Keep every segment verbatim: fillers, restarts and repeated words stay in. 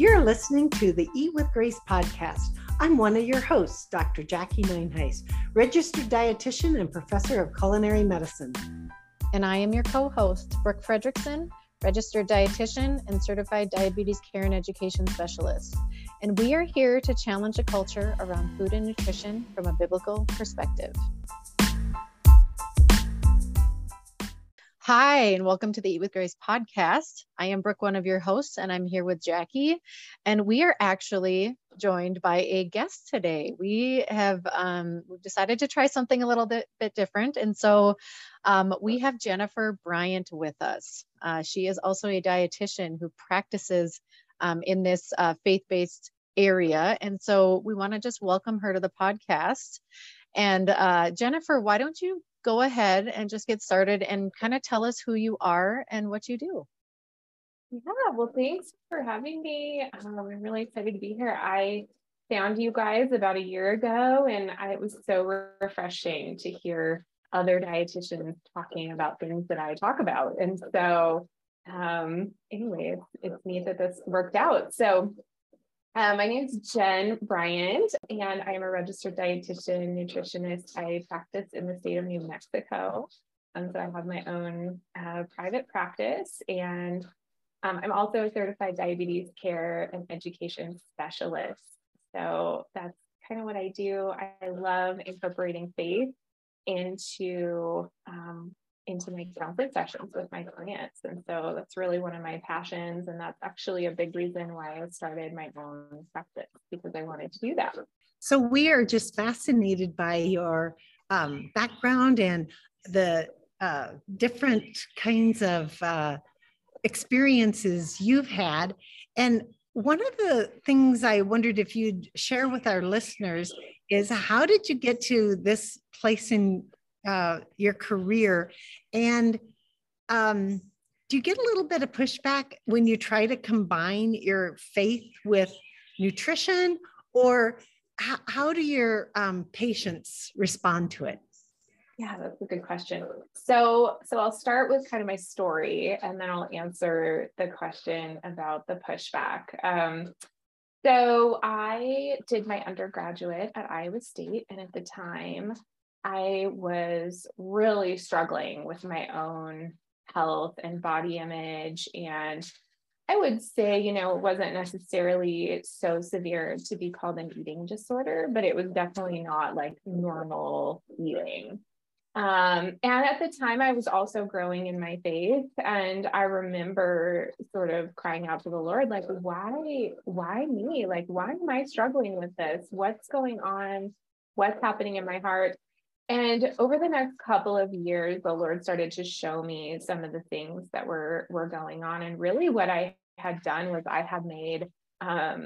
You're listening to the Eat With Grace podcast. I'm one of your hosts, Doctor Jackie Nienhuis, registered dietitian and professor of culinary medicine. And I am your co-host, Brooke Fredrickson, registered dietitian and certified diabetes care and education specialist. And we are here to challenge a culture around food and nutrition from a biblical perspective. Hi, and welcome to the Eat With Grace podcast. I am Brooke, one of your hosts, and I'm here with Jackie. And we are actually joined by a guest today. We have um, we've decided to try something a little bit, bit different. And so um, we have Jennifer Bryant with us. Uh, she is also a dietitian who practices um, in this uh, faith-based area. And so we want to just welcome her to the podcast. And uh, Jennifer, why don't you go ahead and just get started and kind of tell us who you are and what you do. Yeah, well, thanks for having me. Um, I'm really excited to be here. I found you guys about a year ago, and I, it was so refreshing to hear other dietitians talking about things that I talk about. And so um, anyway, it's, it's neat that this worked out. So Um, my name is Jen Bryant, and I am a registered dietitian, nutritionist. I practice in the state of New Mexico, um, so I have my own uh, private practice, and um, I'm also a certified diabetes care and education specialist, so that's kind of what I do. I love incorporating faith into, um, into my counseling sessions with my clients. And so that's really one of my passions. And that's actually a big reason why I started my own practice, because I wanted to do that. So we are just fascinated by your um, background and the uh, different kinds of uh, experiences you've had. And one of the things I wondered if you'd share with our listeners is, how did you get to this place in Uh, your career? And um, do you get a little bit of pushback when you try to combine your faith with nutrition, or h- how do your um, patients respond to it? Yeah, that's a good question. So, so I'll start with kind of my story, and then I'll answer the question about the pushback. Um, so I did my undergraduate at Iowa State, and at the time, I was really struggling with my own health and body image. And I would say, you know, it wasn't necessarily so severe to be called an eating disorder, but it was definitely not like normal eating. Um, and at the time, I was also growing in my faith. And I remember sort of crying out to the Lord, like, why, why me? Like, why am I struggling with this? What's going on? What's happening in my heart? And over the next couple of years, the Lord started to show me some of the things that were, were going on. And really what I had done was I had made um,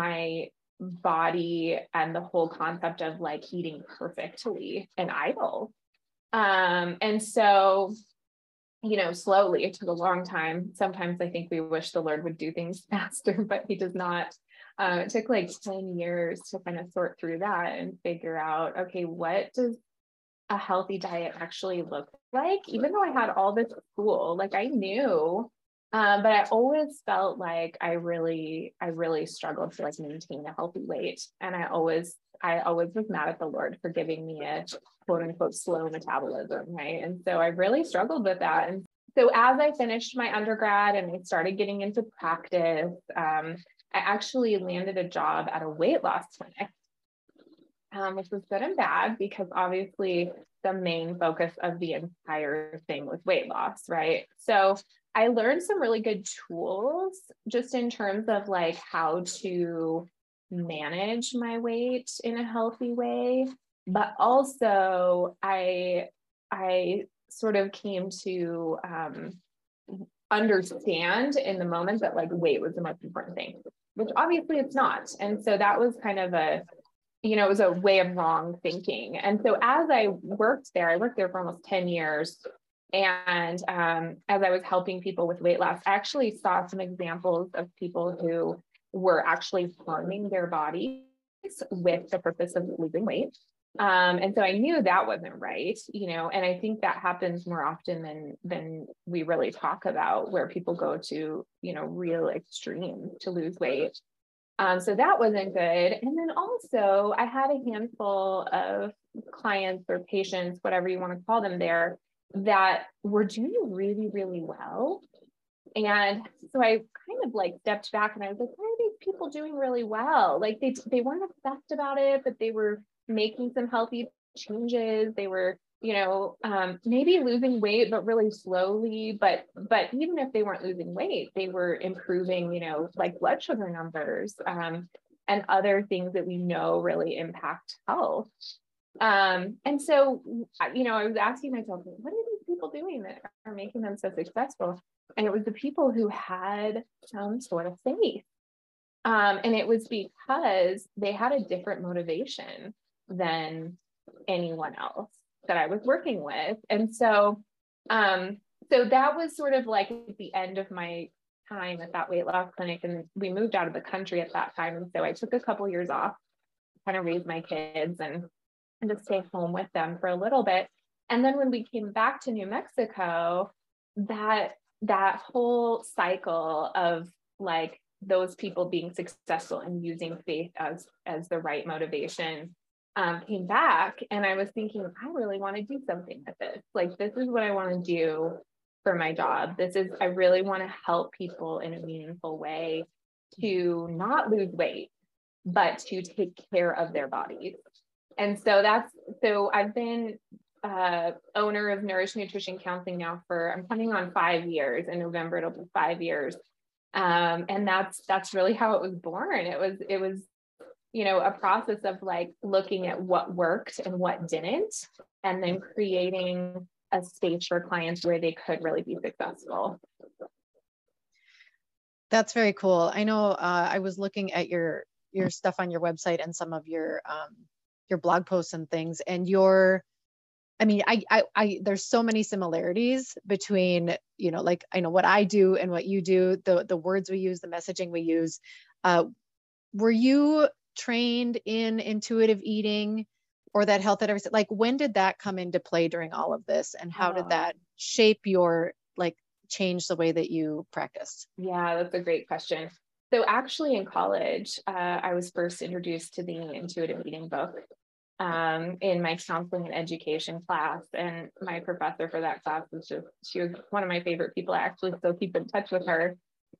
my body and the whole concept of like eating perfectly an idol. Um, and so, you know, slowly, it took a long time. Sometimes I think we wish the Lord would do things faster, but he does not. Uh, it took like ten years to kind of sort through that and figure out, okay, what does a healthy diet actually look like? Even though I had all this at school, like I knew, um, but I always felt like I really, I really struggled to like maintain a healthy weight. And I always, I always was mad at the Lord for giving me a quote unquote slow metabolism, right? And so I really struggled with that. And so as I finished my undergrad and I started getting into practice, um, I actually landed a job at a weight loss clinic, um, which was good and bad, because obviously the main focus of the entire thing was weight loss, right? So I learned some really good tools just in terms of like how to manage my weight in a healthy way. But also I, I sort of came to um, understand in the moment that like weight was the most important thing, which obviously it's not. And so that was kind of a, you know, it was a way of wrong thinking. And so as I worked there, I worked there for almost ten years. And um, as I was helping people with weight loss, I actually saw some examples of people who were actually harming their bodies with the purpose of losing weight. Um, and so I knew that wasn't right, you know, and I think that happens more often than, than we really talk about, where people go to, you know, real extreme to lose weight. Um, so that wasn't good. And then also I had a handful of clients or patients, whatever you want to call them there, that were doing really, really well. And so I kind of like stepped back and I was like, why are these people doing really well? Like they, they weren't obsessed about it, but they were making some healthy changes. They were, you know, um, maybe losing weight, but really slowly, but, but even if they weren't losing weight, they were improving, you know, like blood sugar numbers, um, and other things that we know really impact health. Um, and so, you know, I was asking myself, what are these people doing that are making them so successful? And it was the people who had some sort of faith. Um, and it was because they had a different motivation than anyone else that I was working with. And so, um, so that was sort of like the end of my time at that weight loss clinic. And we moved out of the country at that time. And so I took a couple years off, kind of raised my kids and, and just stay home with them for a little bit. And then when we came back to New Mexico, that, that whole cycle of like those people being successful and using faith as, as the right motivation, um, came back. And I was thinking, I really want to do something with this. Like, this is what I want to do for my job. This is, I really want to help people in a meaningful way to not lose weight, but to take care of their bodies. And so that's, so I've been uh, owner of Nourish Nutrition Counseling now for, I'm coming on five years in November, it'll be five years. Um, and that's, that's really how it was born. It was, it was, you know, a process of like looking at what worked and what didn't, and then creating a space for clients where they could really be successful. That's very cool. I know, uh, I was looking at your, your stuff on your website and some of your, um, your blog posts and things, and your, I mean, I, I, I, there's so many similarities between, you know, like, I know what I do and what you do, the, the words we use, the messaging we use. Uh, were you trained in intuitive eating or that health at every, like, when did that come into play during all of this? And how oh. did that shape your, like, change the way that you practiced? Yeah, that's a great question. So actually in college, uh, I was first introduced to the intuitive eating book. Um, in my counseling and education class. And my professor for that class was just, she was one of my favorite people. I actually still keep in touch with her.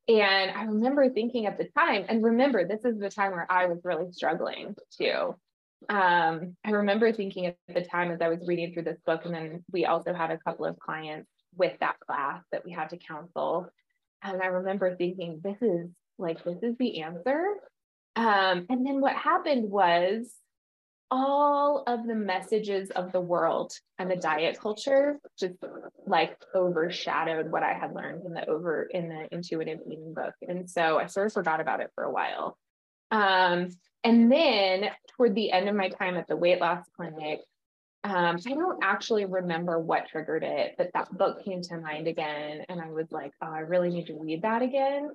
And I remember thinking at the time, and remember, this is the time where I was really struggling too. Um, I remember thinking at the time as I was reading through this book, and then we also had a couple of clients with that class that we had to counsel. And I remember thinking, this is like, this is the answer. Um, and then what happened was, all of the messages of the world and the diet culture just like overshadowed what I had learned in the over in the intuitive eating book. And so I sort of forgot about it for a while. Um, and then toward the end of my time at the weight loss clinic, um, I don't actually remember what triggered it, but that book came to mind again. And I was like, oh, I really need to read that again.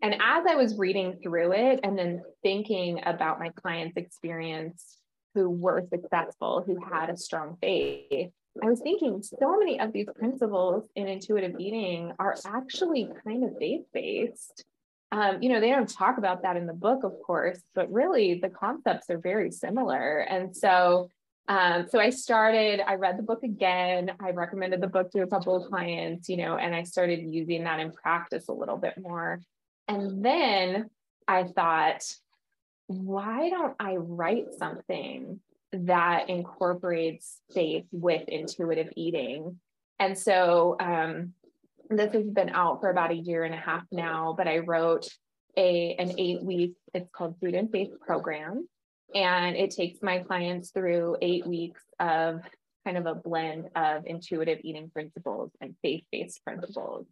And as I was reading through it and then thinking about my client's experience who were successful, who had a strong faith, I was thinking so many of these principles in intuitive eating are actually kind of faith-based. Um, you know, they don't talk about that in the book, of course, but really the concepts are very similar. And so, um, so I started, I read the book again, I recommended the book to a couple of clients, you know, and I started using that in practice a little bit more. And then I thought, why don't I write something that incorporates faith with intuitive eating? And so um, this has been out for about a year and a half now, but I wrote a an eight-week, it's called Food and Faith Program. And it takes my clients through eight weeks of kind of a blend of intuitive eating principles and faith-based principles.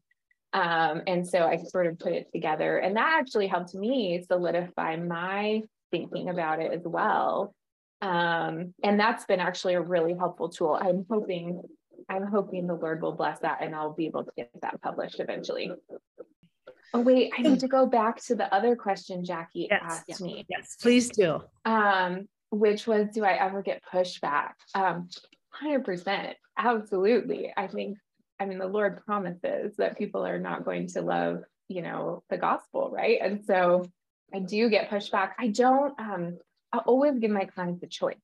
Um, and so I sort of put it together, and that actually helped me solidify my thinking about it as well. Um, and that's been actually a really helpful tool. I'm hoping, I'm hoping the Lord will bless that and I'll be able to get that published eventually. Oh, wait, I need to go back to the other question Jackie yes. asked yes. me. Yes, please do. Um, which was, do I ever get pushback? Um, one hundred percent, absolutely. I think, I mean, the Lord promises that people are not going to love, you know, the gospel, right? And so I do get pushback. I don't, um, I always give my clients a choice.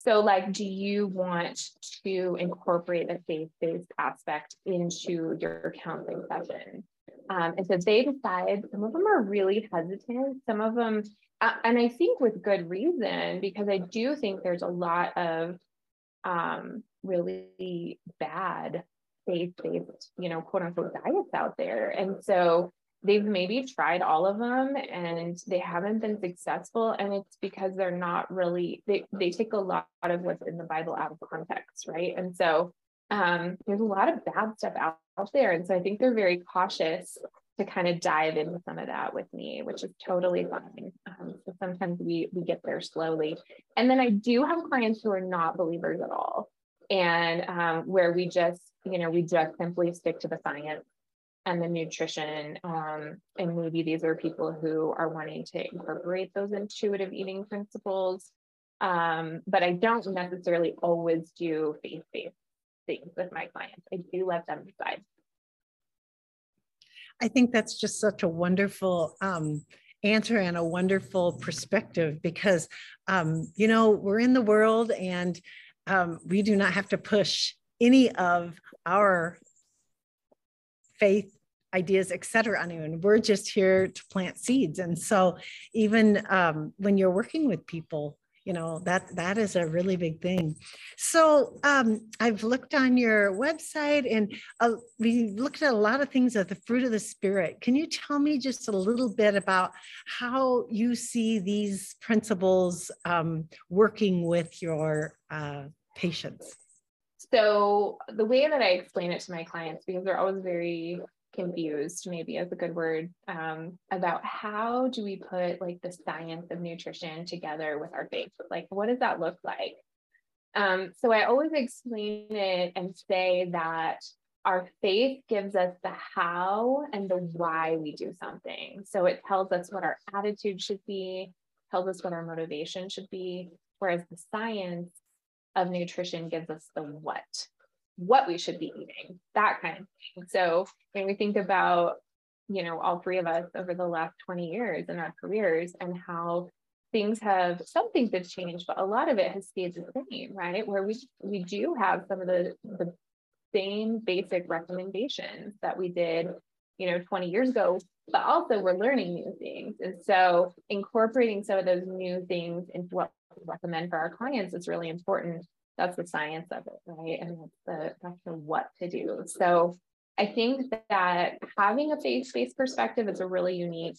So like, do you want to incorporate a faith-based aspect into your counseling session? Um, and so they decide. Some of them are really hesitant. Some of them, uh, and I think with good reason, because I do think there's a lot of um, really bad faith-based, you know, quote unquote diets out there. And so they've maybe tried all of them and they haven't been successful. And it's because they're not really, they, they take a lot of what's in the Bible out of context, right? And so um, there's a lot of bad stuff out, out there. And so I think they're very cautious to kind of dive into some of that with me, which is totally fine. Um, so sometimes we, we get there slowly. And then I do have clients who are not believers at all. And um, where we just, you know, we just simply stick to the science and the nutrition, um, and maybe these are people who are wanting to incorporate those intuitive eating principles, um, but I don't necessarily always do faith-based things with my clients. I do let them decide. I think that's just such a wonderful um, answer and a wonderful perspective, because, um, you know, we're in the world and um, we do not have to push any of our faith ideas, et cetera, on you. And we're just here to plant seeds. And so even um, when you're working with people, you know, that, that is a really big thing. So um, I've looked on your website and uh, we looked at a lot of things at the fruit of the spirit. Can you tell me just a little bit about how you see these principles um, working with your uh, patients? So the way that I explain it to my clients, because they're always very confused, maybe is a good word, um, about how do we put like the science of nutrition together with our faith? Like, what does that look like? Um, so I always explain it and say that our faith gives us the how and the why we do something. So it tells us what our attitude should be, tells us what our motivation should be, whereas the science of nutrition gives us the what, what we should be eating, that kind of thing. So when we think about, you know, all three of us over the last twenty years in our careers and how things have, some things have changed, but a lot of it has stayed the same, right? Where we we do have some of the, the same basic recommendations that we did, you know, twenty years ago, but also we're learning new things. And so incorporating some of those new things into what recommend for our clients is really important. That's the science of it, right? And that's the, that's the what to do. So I think that having a faith-based perspective is a really unique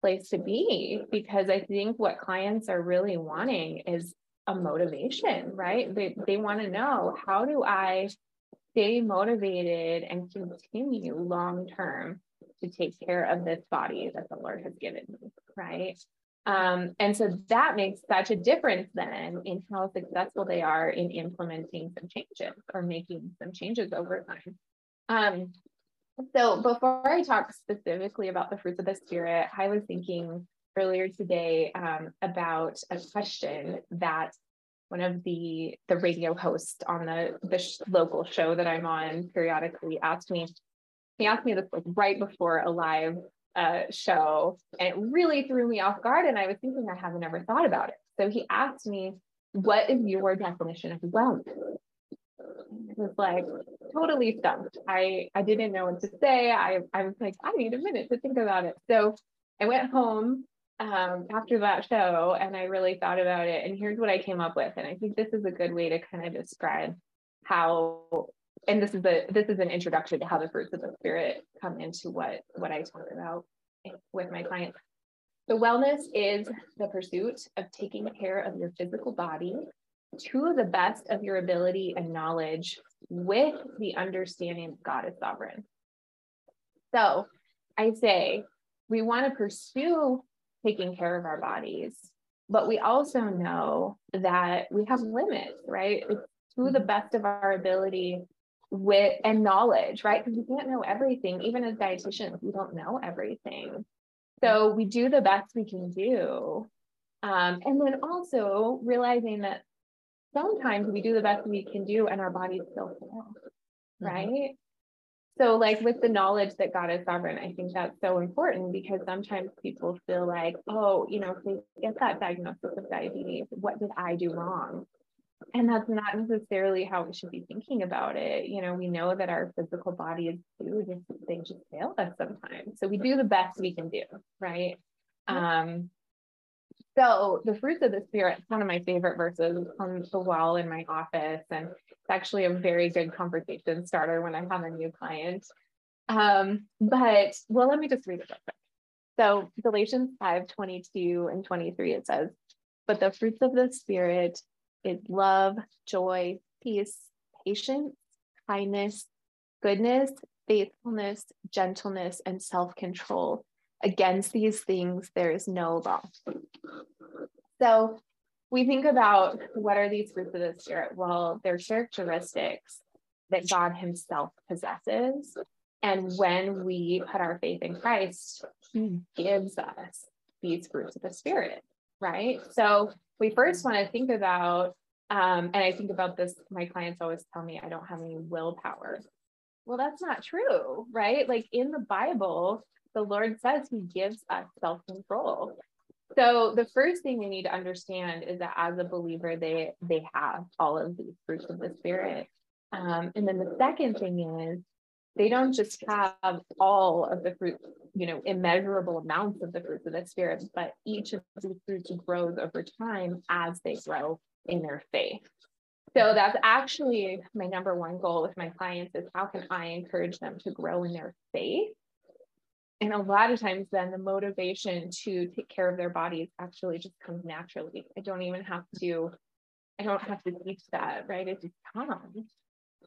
place to be, because I think what clients are really wanting is a motivation, right? They, they want to know, how do I stay motivated and continue long-term to take care of this body that the Lord has given me, right? Um, and so that makes such a difference then in how successful they are in implementing some changes or making some changes over time. Um, so before I talk specifically about the fruits of the spirit, I was thinking earlier today um, about a question that one of the, the radio hosts on the, the sh- local show that I'm on periodically asked me. He asked me this like right before a live Uh, show, and it really threw me off guard, and I was thinking I haven't ever thought about it. So he asked me, what is your definition of wellness? It was like totally stumped. I, I didn't know what to say. I, I was like, I need a minute to think about it. So I went home um, after that show, and I really thought about it, and here's what I came up with. And I think this is a good way to kind of describe how, and this is the this is an introduction to how the fruits of the spirit come into what, what I talk about with my clients. So wellness is the pursuit of taking care of your physical body to the best of your ability and knowledge, with the understanding that God is sovereign. So I say we want to pursue taking care of our bodies, but we also know that we have limits, right? It's to the best of our ability with and knowledge, right? Because we can't know everything. Even as dietitians, we don't know everything. So we do the best we can do Um, and then also realizing that sometimes we do the best we can do and our bodies still fail, right? Mm-hmm. So like with the knowledge that God is sovereign, I think that's so important, because sometimes people feel like, oh, you know, if they get that diagnosis of diabetes, what did I do wrong? And that's not necessarily how we should be thinking about it. You know, we know that our physical bodies do just, they just fail us sometimes. So we do the best we can do, right? Um, so the fruits of the Spirit is one of my favorite verses on the wall in my office. And it's actually a very good conversation starter when I have a new client. Um, but, well, let me just read it real quick. So Galatians five twenty-two and twenty-three, it says, "But the fruits of the Spirit is love, joy, peace, patience, kindness, goodness, faithfulness, gentleness, and self-control. Against these things, there is no law." So we think about, what are these fruits of the Spirit? Well, they're characteristics that God himself possesses. And when we put our faith in Christ, he gives us these fruits of the Spirit, right? So we first want to think about, um, and I think about this, my clients always tell me I don't have any willpower. Well, that's not true, right? Like in the Bible, the Lord says he gives us self-control. So the first thing we need to understand is that as a believer, they, they have all of these fruits of the Spirit. Um, and then the second thing is, they don't just have all of the fruit, you know, immeasurable amounts of the fruits of the Spirit, but each of these fruits grows over time as they grow in their faith. So that's actually my number one goal with my clients, is how can I encourage them to grow in their faith? And a lot of times then the motivation to take care of their bodies actually just comes naturally. I don't even have to, I don't have to teach that, right? It just comes.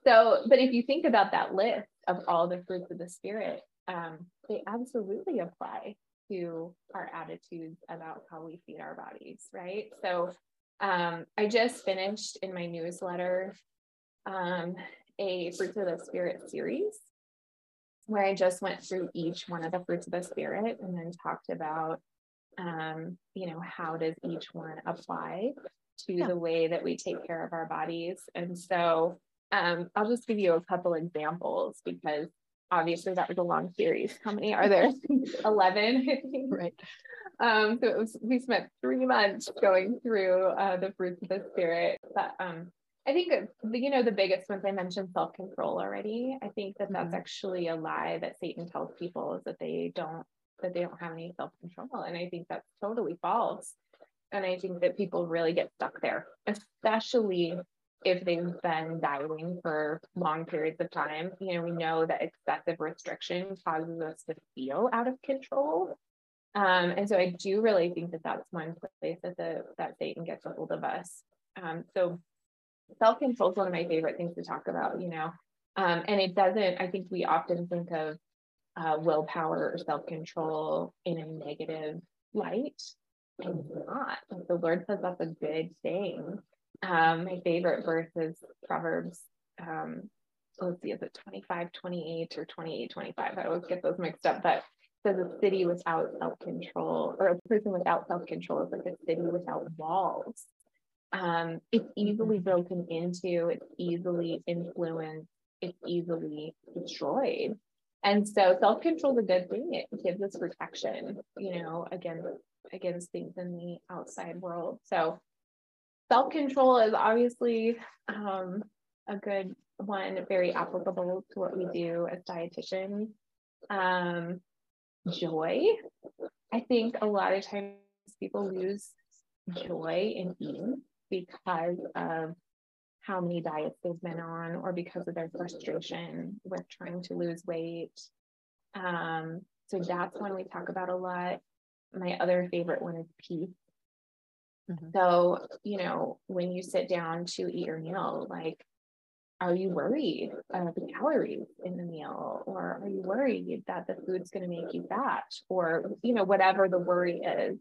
So, but if you think about that list of all the fruits of the Spirit, um, they absolutely apply to our attitudes about how we feed our bodies, right? So um, I just finished in my newsletter um, a Fruits of the Spirit series, where I just went through each one of the fruits of the Spirit and then talked about, um, you know, how does each one apply to yeah. the way that we take care of our bodies. And so Um, I'll just give you a couple examples, because obviously that was a long series. How many are there? eleven, I think. Right. Um, so it was, we spent three months going through uh, the fruits of the Spirit. But um, I think, you know, the biggest ones, I mentioned self-control already. I think that that's mm-hmm. actually a lie that Satan tells people, is that they don't, that they don't have any self-control. And I think that's totally false. And I think that people really get stuck there, especially if they've been dieting for long periods of time. You know, we know that excessive restriction causes us to feel out of control. Um, and so I do really think that that's one place that the, that Satan gets a hold of us. Um, so self-control is one of my favorite things to talk about, you know, um, and it doesn't, I think we often think of uh, willpower or self-control in a negative light, and it's not. Like the Lord says that's a good thing. Um, my favorite verse is Proverbs, um, let's see, is it twenty-five twenty-eight or twenty-eight twenty-five? I always get those mixed up, but it says a city without self-control, or a person without self-control, is like a city without walls. Um, it's easily broken into, it's easily influenced, it's easily destroyed. And so self-control is a good thing. It gives us protection, you know, against, against things in the outside world. So self-control is obviously um, a good one, very applicable to what we do as dietitians. Um, joy. I think a lot of times people lose joy in eating because of how many diets they've been on, or because of their frustration with trying to lose weight. Um, so that's one we talk about a lot. My other favorite one is peace. Mm-hmm. So, you know, when you sit down to eat your meal, like, are you worried about the calories in the meal? Or are you worried that the food's going to make you fat? Or, you know, whatever the worry is.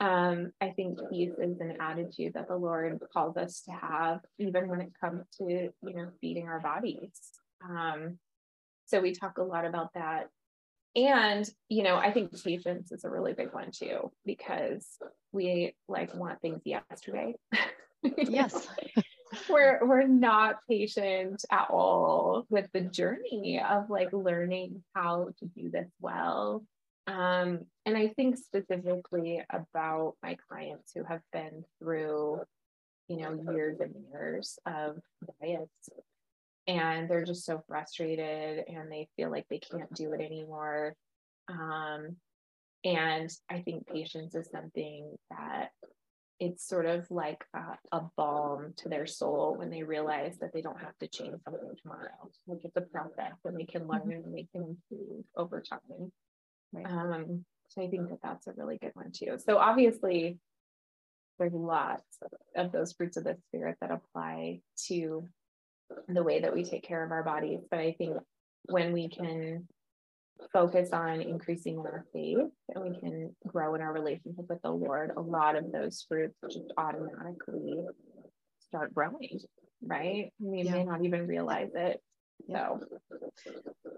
Um, I think peace is an attitude that the Lord calls us to have, even when it comes to, you know, feeding our bodies. Um, so we talk a lot about that. And, you know, I think patience is a really big one too, because we like want things yesterday. Yes. we're, we're not patient at all with the journey of like learning how to do this well. Um, and I think specifically about my clients who have been through, you know, years and years of diets, and they're just so frustrated and they feel like they can't do it anymore. Um, and I think patience is something that it's sort of like a, a balm to their soul when they realize that they don't have to change something tomorrow. Like it's a process and they can learn and they can improve over time. Right. Um, so I think that that's a really good one too. So obviously there's lots of those fruits of the spirit that apply to the way that we take care of our bodies. But I think when we can focus on increasing our faith and we can grow in our relationship with the Lord, a lot of those fruits just automatically start growing, right? We yeah. may not even realize it. No.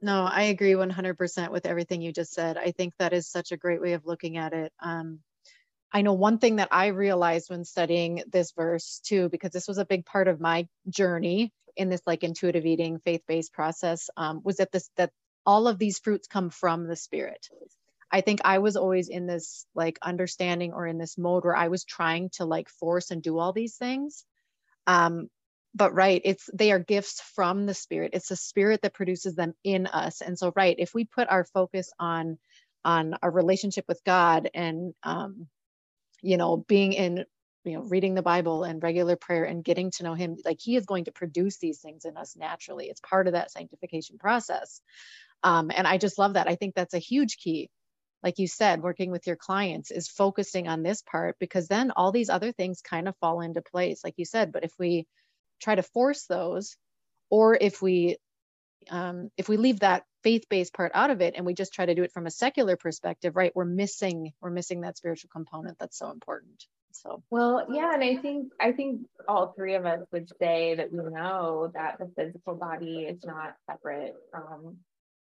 No, I agree one hundred percent with everything you just said. I think that is such a great way of looking at it. Um, I know one thing that I realized when studying this verse too, because this was a big part of my journey in this like intuitive eating, faith-based process, um, was that this, that all of these fruits come from the Spirit. I think I was always in this like understanding or in this mode where I was trying to like force and do all these things. Um, But right, it's, they are gifts from the Spirit. It's the Spirit that produces them in us. And so, right, if we put our focus on, on our relationship with God and, um, you know, being in, you know, reading the Bible and regular prayer and getting to know Him, like He is going to produce these things in us naturally. It's part of that sanctification process. Um, and I just love that. I think that's a huge key. Like you said, working with your clients is focusing on this part, because then all these other things kind of fall into place, like you said. But if we try to force those, or if we, um, if we leave that faith-based part out of it and we just try to do it from a secular perspective, right, we're missing, we're missing that spiritual component that's so important. So, well, yeah. And I think, I think all three of us would say that we know that the physical body is not separate from,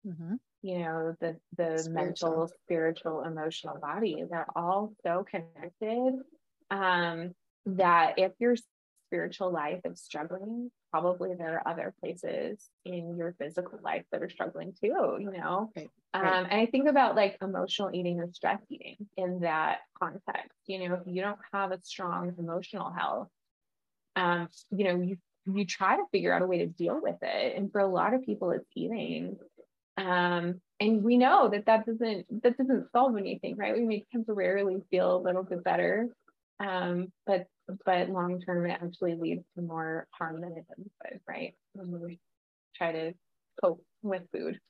mm-hmm. you know, the, the spiritual. mental, spiritual, emotional body. They're all so connected, um, that if you're spiritual life is struggling, probably there are other places in your physical life that are struggling too, you know? Right, right. Um, and I think about like emotional eating or stress eating in that context. You know, if you don't have a strong emotional health, um, you know, you, you try to figure out a way to deal with it. And for a lot of people it's eating. Um, and we know that that doesn't, that doesn't solve anything, right? We may temporarily feel a little bit better. Um, but but long-term, it actually leads to more harm than it does good, right? When we try to cope with food.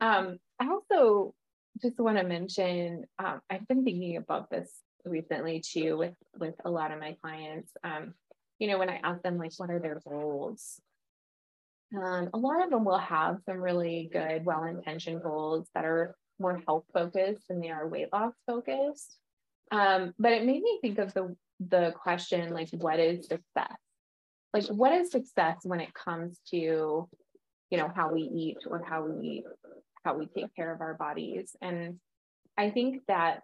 Um, I also just want to mention, um, I've been thinking about this recently too with, with a lot of my clients. Um, you know, when I ask them, like, what are their goals? Um, a lot of them will have some really good, well-intentioned goals that are more health-focused than they are weight loss-focused. Um, but it made me think of the the question, like, what is success? Like, what is success when it comes to, you know, how we eat or how we, how we take care of our bodies? And I think that,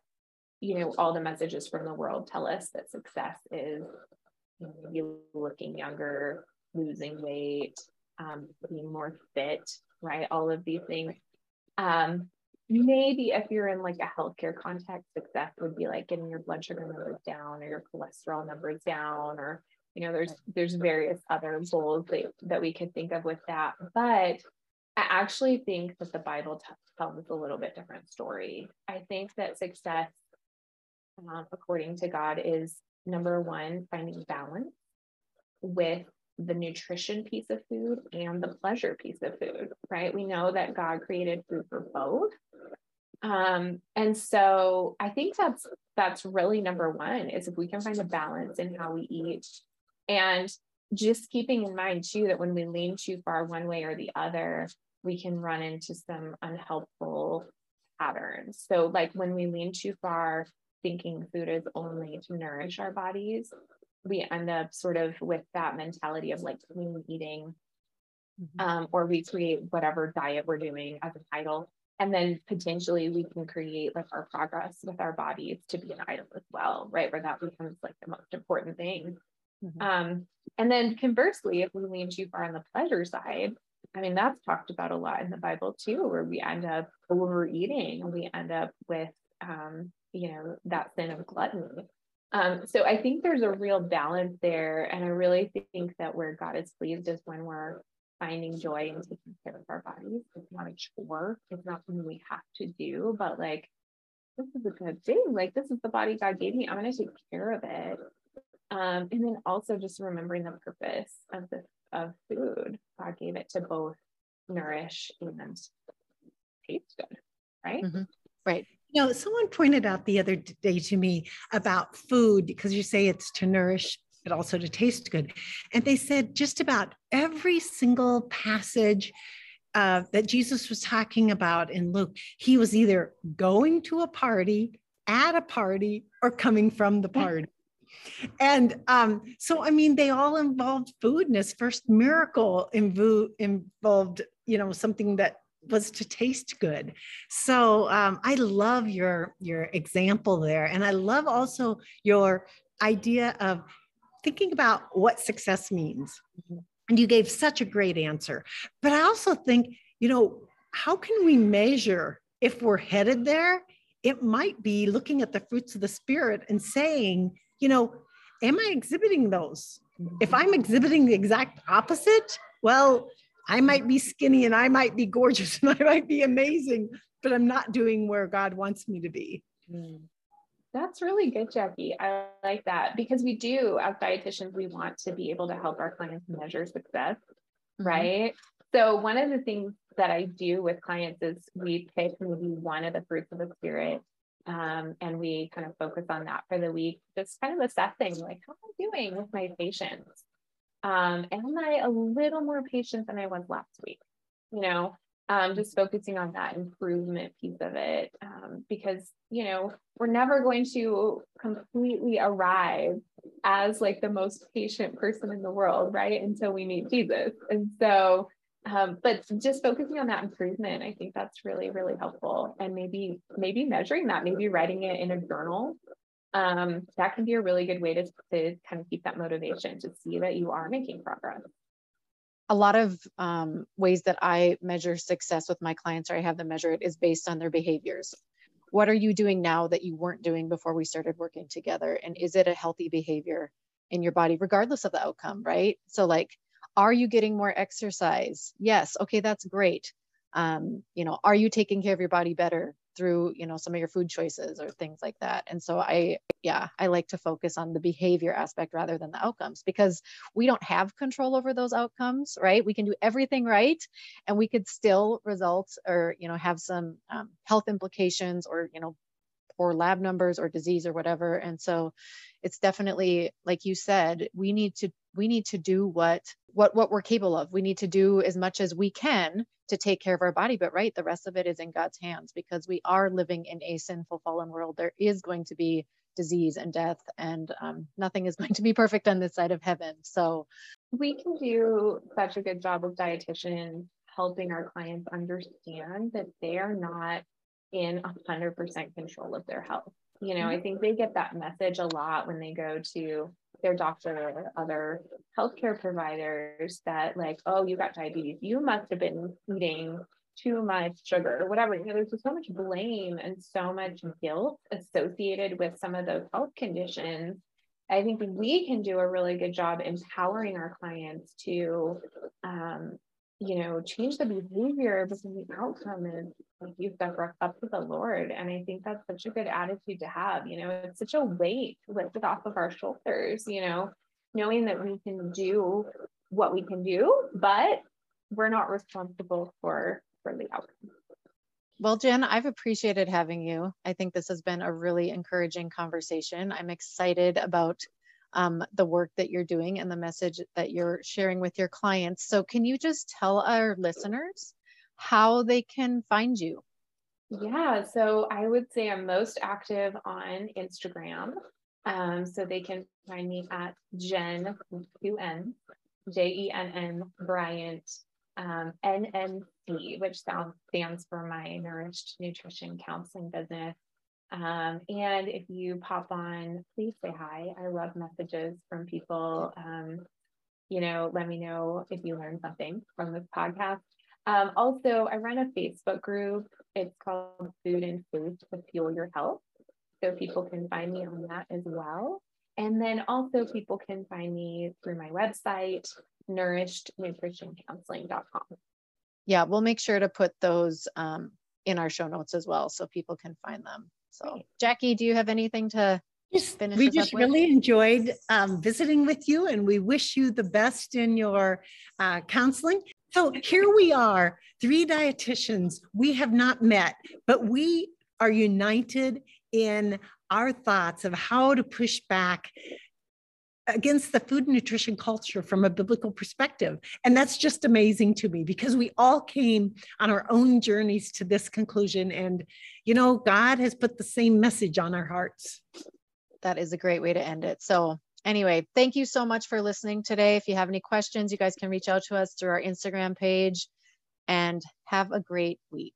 you know, all the messages from the world tell us that success is, you know, you looking younger, losing weight, um, being more fit, right? All of these things. Um, Maybe if you're in like a healthcare context, success would be like getting your blood sugar numbers down or your cholesterol numbers down, or, you know, there's, there's various other goals that, that we could think of with that. But I actually think that the Bible t- tells us a little bit different story. I think that success, um, according to God, is number one, finding balance with the nutrition piece of food and the pleasure piece of food, right? We know that God created food for both. Um, and so I think that's, that's really number one, is if we can find a balance in how we eat, and just keeping in mind too, that when we lean too far one way or the other, we can run into some unhelpful patterns. So like when we lean too far, thinking food is only to nourish our bodies, we end up sort of with that mentality of like clean eating, um, or we create whatever diet we're doing as an idol, And then potentially we can create like our progress with our bodies to be an item as well, right? Where that becomes like the most important thing. Mm-hmm. Um, and then conversely, if we lean too far on the pleasure side, I mean, that's talked about a lot in the Bible too, where we end up overeating and we end up with, um, you know, that sin of gluttony. Um, so I think there's a real balance there. And I really think that where God is pleased is when we're finding joy in taking care of our bodies. It's not a chore. It's not something we have to do, but like, this is a good thing. Like, this is the body God gave me. I'm going to take care of it. Um, and then also just remembering the purpose of the of food. God gave it to both nourish and taste good, right? Mm-hmm. Right. You know, someone pointed out the other day to me about food, because you say it's to nourish, but also to taste good. And they said just about every single passage uh, that Jesus was talking about in Luke, he was either going to a party, at a party, or coming from the party. And um, so, I mean, they all involved food, and his first miracle invo- involved, you know, something that was to taste good. So um, I love your, your example there. And I love also your idea of thinking about what success means. And you gave such a great answer. But I also think, you know, how can we measure if we're headed there? It might be looking at the fruits of the Spirit and saying, you know, am I exhibiting those? If I'm exhibiting the exact opposite, well, I might be skinny and I might be gorgeous and I might be amazing, but I'm not doing where God wants me to be. That's really good, Jackie. I like that, because we do, as dietitians, we want to be able to help our clients measure success, right? Mm-hmm. So one of the things that I do with clients is we pick maybe one of the fruits of the Spirit. Um, and we kind of focus on that for the week, just kind of assessing like, how am I doing with my patients? Um, am I a little more patient than I was last week? You know, um, just focusing on that improvement piece of it. Um, because, you know, we're never going to completely arrive as like the most patient person in the world, right? Until we meet Jesus. And so, Um, but just focusing on that improvement, I think that's really, really helpful. And maybe, maybe measuring that, maybe writing it in a journal, um, that can be a really good way to, to kind of keep that motivation to see that you are making progress. A lot of um, ways that I measure success with my clients, or I have them measure it, is based on their behaviors. What are you doing now that you weren't doing before we started working together? And is it a healthy behavior in your body, regardless of the outcome, right? So like, are you getting more exercise? Yes. Okay. That's great. Um, you know, are you taking care of your body better through, you know, some of your food choices or things like that? And so I, yeah, I like to focus on the behavior aspect rather than the outcomes, because we don't have control over those outcomes, right? We can do everything right, and we could still result or, you know, have some um, health implications or, you know, or lab numbers or disease or whatever. And so it's definitely, like you said, we need to, we need to do what, what, what we're capable of. We need to do as much as we can to take care of our body, but right, the rest of it is in God's hands, because we are living in a sinful, fallen world. There is going to be disease and death, and um, nothing is going to be perfect on this side of heaven. So we can do such a good job of dietitian helping our clients understand that they are not in one hundred percent control of their health. You know, I think they get that message a lot when they go to their doctor or other healthcare providers that like, oh, you got diabetes, you must have been eating too much sugar or whatever. You know, there's so much blame and so much guilt associated with some of those health conditions. I think we can do a really good job empowering our clients to, um, you know, change the behavior, because the outcome is like, you've got roughed up to the Lord. And I think that's such a good attitude to have. You know, it's such a weight lifted off of our shoulders, you know, knowing that we can do what we can do, but we're not responsible for, for the outcome. Well, Jen, I've appreciated having you. I think this has been a really encouraging conversation. I'm excited about Um, the work that you're doing and the message that you're sharing with your clients. So can you just tell our listeners how they can find you? Yeah, so I would say I'm most active on Instagram. Um, so they can find me at Jen, J E N N, Bryant, um, N N N C C, which stands for my Nourished Nutrition Counseling business. Um, and if you pop on, please say hi. I love messages from people. Um, you know, let me know if you learned something from this podcast. Um, also, I run a Facebook group. It's called Food and Faith to Fuel Your Health. So people can find me on that as well. And then also people can find me through my website, nourished nutrition counseling dot com. Yeah, we'll make sure to put those um, in our show notes as well so people can find them. So Jackie, do you have anything to just finish? We just really enjoyed um, visiting with you, and we wish you the best in your uh, counseling. So here we are, three dietitians. We have not met, but we are united in our thoughts of how to push back against the food and nutrition culture from a biblical perspective. And that's just amazing to me, because we all came on our own journeys to this conclusion. And, you know, God has put the same message on our hearts. That is a great way to end it. So anyway, thank you so much for listening today. If you have any questions, you guys can reach out to us through our Instagram page, and have a great week.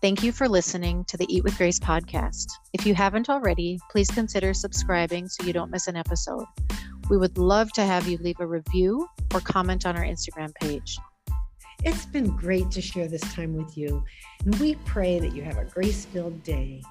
Thank you for listening to the Eat With Grace podcast. If you haven't already, please consider subscribing so you don't miss an episode. We would love to have you leave a review or comment on our Instagram page. It's been great to share this time with you, and we pray that you have a grace-filled day.